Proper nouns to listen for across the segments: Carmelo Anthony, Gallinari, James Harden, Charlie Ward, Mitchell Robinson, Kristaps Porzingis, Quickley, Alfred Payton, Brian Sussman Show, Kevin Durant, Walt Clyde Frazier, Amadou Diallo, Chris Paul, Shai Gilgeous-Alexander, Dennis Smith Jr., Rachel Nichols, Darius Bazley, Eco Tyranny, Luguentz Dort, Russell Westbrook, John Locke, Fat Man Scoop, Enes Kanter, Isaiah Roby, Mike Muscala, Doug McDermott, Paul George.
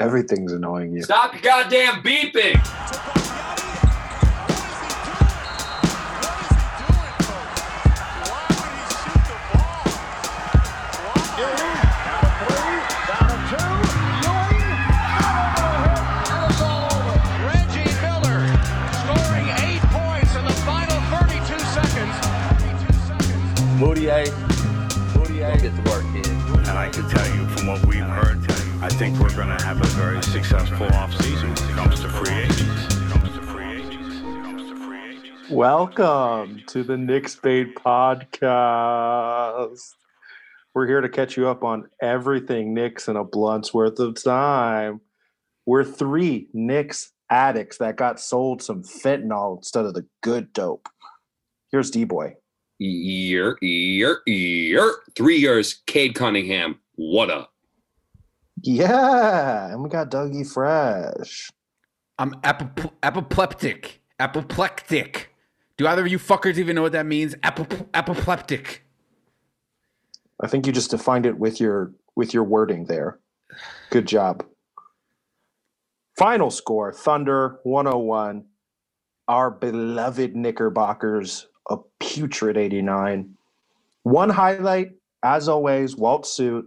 Everything's annoying you. Stop the goddamn beeping! Moody A. Get to work, kid. And I can tell you from what we've heard, I think we're going to have a very successful offseason when it comes to free agents. Welcome to the Knicks Bait Podcast. We're here to catch you up on everything Knicks in a blunt's worth of time. We're three Knicks addicts that got sold some fentanyl instead of the good dope. Here's D-Boy. Year. 3 years, Cade Cunningham. What up? Yeah, and we got Dougie Fresh. I'm apoplectic. Apoplectic. Do either of you fuckers even know what that means? Apoplectic. I think you just defined it with your wording there. Good job. Final score, Thunder 101. Our beloved Knickerbockers. A putrid 89. One highlight, as always, Walt's suit.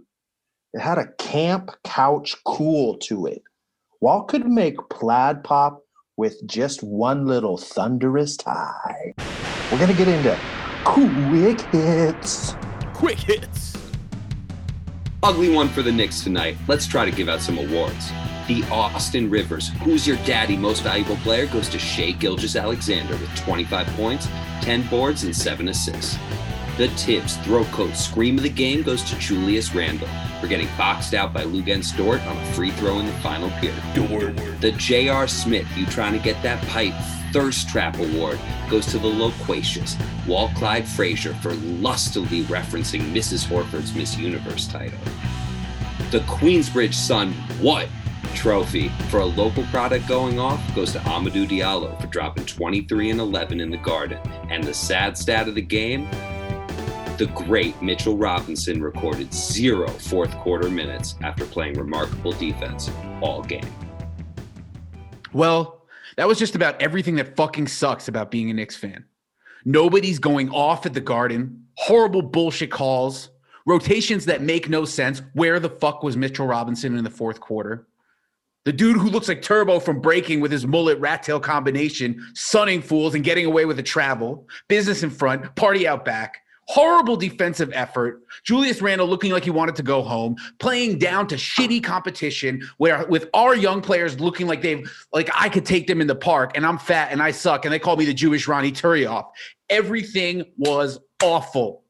It had a camp couch cool to it. Walt could make plaid pop with just one little thunderous tie. We're going to get into quick hits. Quick hits. Ugly one for the Knicks tonight. Let's try to give out some awards. The Austin Rivers, who's your daddy most valuable player, goes to Shai Gilgeous-Alexander with 25 points, 10 boards, and 7 assists. The Tibbs throat coat scream of the game goes to Julius Randle for getting boxed out by Luguentz Dort on a free throw in the final period. Dort. The J.R. Smith, you trying to get that pipe thirst trap award, goes to the loquacious Walt Clyde Frazier for lustily referencing Mrs. Horford's Miss Universe title. The Queensbridge Sun, what? Trophy for a local product going off goes to Amadou Diallo for dropping 23 and 11 in the Garden. And the sad stat of the game, the great Mitchell Robinson recorded 0 fourth quarter minutes after playing remarkable defense all game. Well, that was just about everything that fucking sucks about being a Knicks fan. Nobody's going off at the Garden, horrible bullshit calls, rotations that make no sense. Where the fuck was Mitchell Robinson in the fourth quarter? The dude who looks like Turbo from Breaking with his mullet rat tail combination, sunning fools and getting away with a travel, business in front, party out back, horrible defensive effort, Julius Randle looking like he wanted to go home, playing down to shitty competition where with our young players looking like I could take them in the park and I'm fat and I suck and they call me the Jewish Ronnie Turioff. Everything was awful.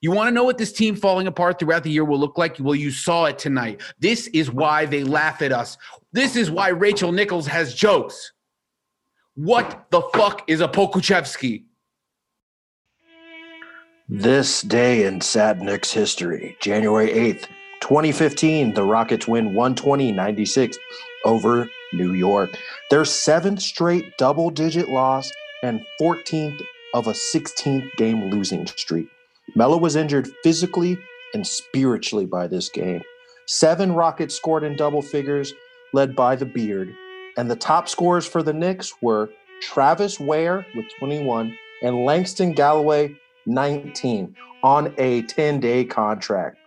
You want to know what this team falling apart throughout the year will look like? Well, you saw it tonight. This is why they laugh at us. This is why Rachel Nichols has jokes. What the fuck is a Pokuševski? This day in sad Knicks history, January 8th, 2015, the Rockets win 120-96 over New York. Their 7th straight double-digit loss and 14th of a 16th game losing streak. Melo was injured physically and spiritually by this game. 7 Rockets scored in double figures, led by the Beard. And the top scorers for the Knicks were Travis Ware with 21 and Langston Galloway, 19, on a 10-day contract.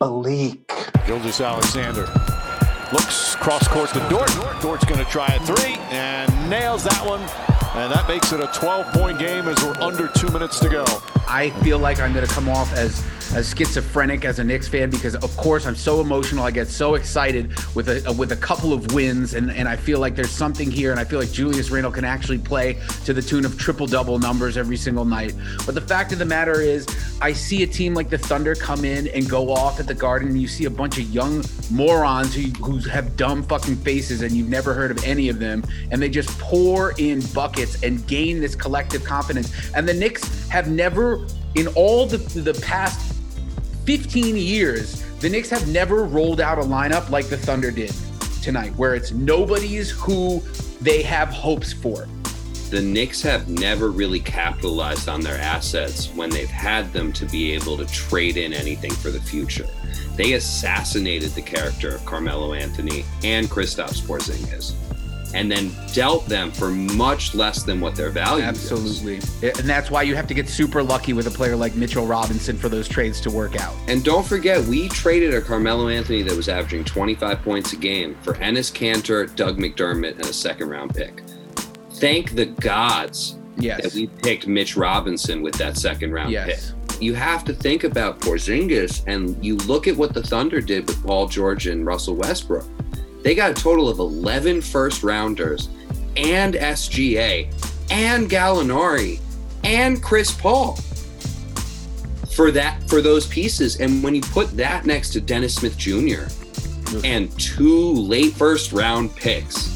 Balik. Gilgeous-Alexander looks cross-court to Dort. Dort's going to try a three and nails that one. And that makes it a 12-point game as we're under 2 minutes to go. I feel like I'm going to come off as schizophrenic as a Knicks fan because, of course, I'm so emotional. I get so excited with a couple of wins, and I feel like there's something here, and I feel like Julius Randle can actually play to the tune of triple-double numbers every single night. But the fact of the matter is I see a team like the Thunder come in and go off at the Garden, and you see a bunch of young morons who have dumb fucking faces, and you've never heard of any of them, and they just pour in buckets and gain this collective confidence. And the Knicks have never, in all the past 15 years, the Knicks have never rolled out a lineup like the Thunder did tonight, where it's nobody's who they have hopes for. the Knicks have never really capitalized on their assets when they've had them to be able to trade in anything for the future. They assassinated the character of Carmelo Anthony and Kristaps Porzingis, and then dealt them for much less than what their value is. Absolutely. And that's why you have to get super lucky with a player like Mitchell Robinson for those trades to work out. And don't forget, we traded a Carmelo Anthony that was averaging 25 points a game for Enes Kanter, Doug McDermott, and a second-round pick. Thank the gods that we picked Mitch Robinson with that second-round pick. You have to think about Porzingis, and you look at what the Thunder did with Paul George and Russell Westbrook. They got a total of 11 first rounders and SGA and Gallinari and Chris Paul for those pieces. And when you put that next to Dennis Smith Jr. and 2 late first round picks,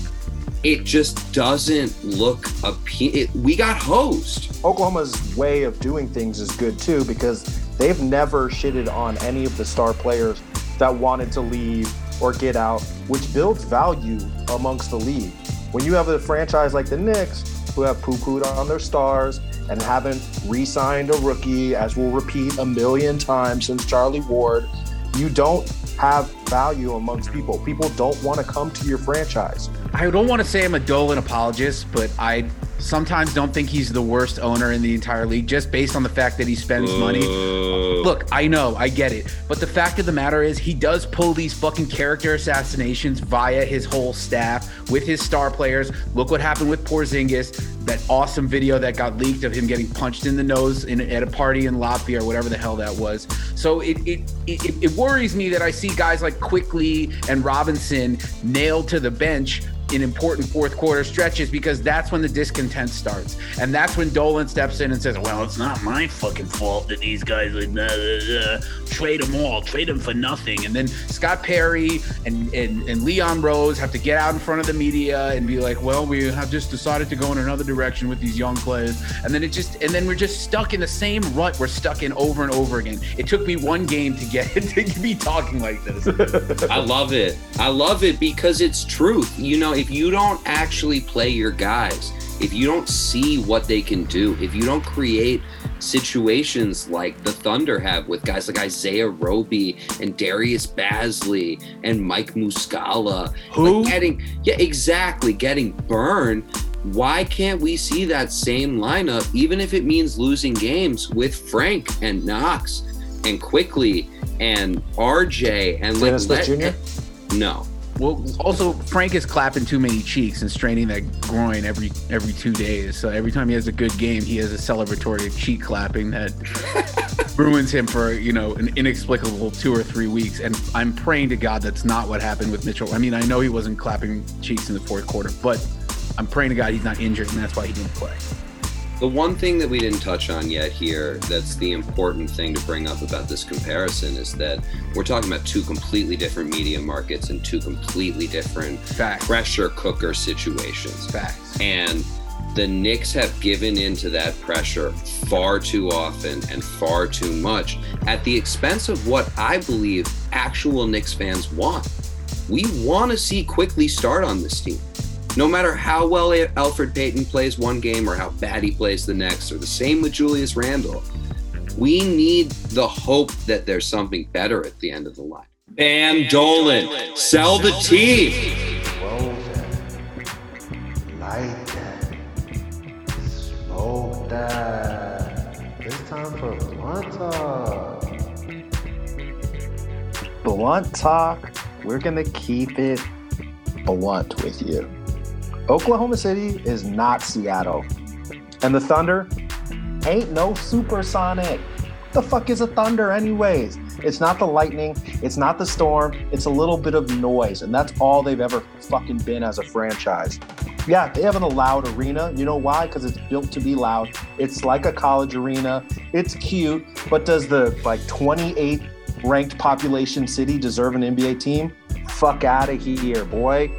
it just doesn't look appealing. We got hosed. Oklahoma's way of doing things is good too, because they've never shitted on any of the star players that wanted to leave or get out, which builds value amongst the league. When you have a franchise like the Knicks, who have poo-pooed on their stars and haven't re-signed a rookie, as we'll repeat a million times since Charlie Ward, you don't have value amongst people. People don't want to come to your franchise. I don't want to say I'm a Dolan apologist, but I sometimes don't think he's the worst owner in the entire league, just based on the fact that he spends money. Look, I know, I get it. But the fact of the matter is, he does pull these fucking character assassinations via his whole staff with his star players. Look what happened with Porzingis, that awesome video that got leaked of him getting punched in the nose at a party in Latvia or whatever the hell that was. So it worries me that I see guys like Quickley and Robinson nailed to the bench in important fourth quarter stretches, because that's when the discontent starts. And that's when Dolan steps in and says, well, it's not my fucking fault that these guys like trade them all, trade them for nothing. And then Scott Perry and Leon Rose have to get out in front of the media and be like, well, we have just decided to go in another direction with these young players. And then we're just stuck in the same rut we're stuck in over and over again. It took me one game to get to be talking like this. I love it because it's truth. You know, if you don't actually play your guys, if you don't see what they can do, if you don't create situations like the Thunder have with guys like Isaiah Roby and Darius Bazley and Mike Muscala, who getting burned, why can't we see that same lineup, even if it means losing games, with Frank and Knox and Quickley and RJ and Jr.? No. Well, also, Frank is clapping too many cheeks and straining that groin every 2 days. So every time he has a good game, he has a celebratory cheek clapping that ruins him for, you know, an inexplicable 2 or 3 weeks. And I'm praying to God that's not what happened with Mitchell. I mean, I know he wasn't clapping cheeks in the fourth quarter, but I'm praying to God he's not injured, and that's why he didn't play. The one thing that we didn't touch on yet here that's the important thing to bring up about this comparison is that we're talking about two completely different media markets and two completely different pressure cooker situations. Facts. And the Knicks have given into that pressure far too often and far too much at the expense of what I believe actual Knicks fans want. We want to see Quickley start on this team. No matter how well Alfred Payton plays one game or how bad he plays the next, or the same with Julius Randle, we need the hope that there's something better at the end of the line. Bam Dolan, sell the team. Roll that, light that, smoke that. It's time for blunt talk. Blunt talk. We're gonna keep it blunt with you. Oklahoma City is not Seattle. And the Thunder ain't no supersonic. The fuck is a thunder anyways? It's not the lightning. It's not the storm. It's a little bit of noise. And that's all they've ever fucking been as a franchise. Yeah, they have an allowed arena. You know why? Because it's built to be loud. It's like a college arena. It's cute. But does the 28th ranked population city deserve an NBA team? Fuck out of here, boy.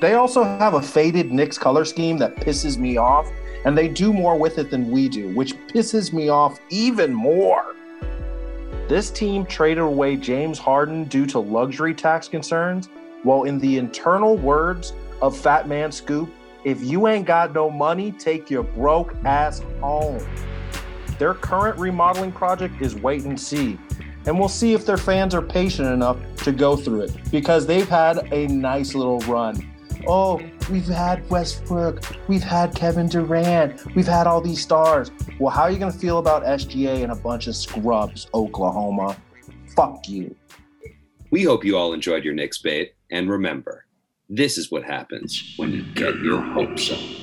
They also have a faded Knicks color scheme that pisses me off, and they do more with it than we do, which pisses me off even more. This team traded away James Harden due to luxury tax concerns, while in the internal words of Fat Man Scoop, If you ain't got no money, take your broke ass home. Their current remodeling project is wait and see. And we'll see if their fans are patient enough to go through it, because they've had a nice little run. Oh, we've had Westbrook, we've had Kevin Durant, we've had all these stars. Well, how are you going to feel about SGA and a bunch of scrubs, Oklahoma? Fuck you. We hope you all enjoyed your Knicks bait, and remember, this is what happens when you get your hopes up.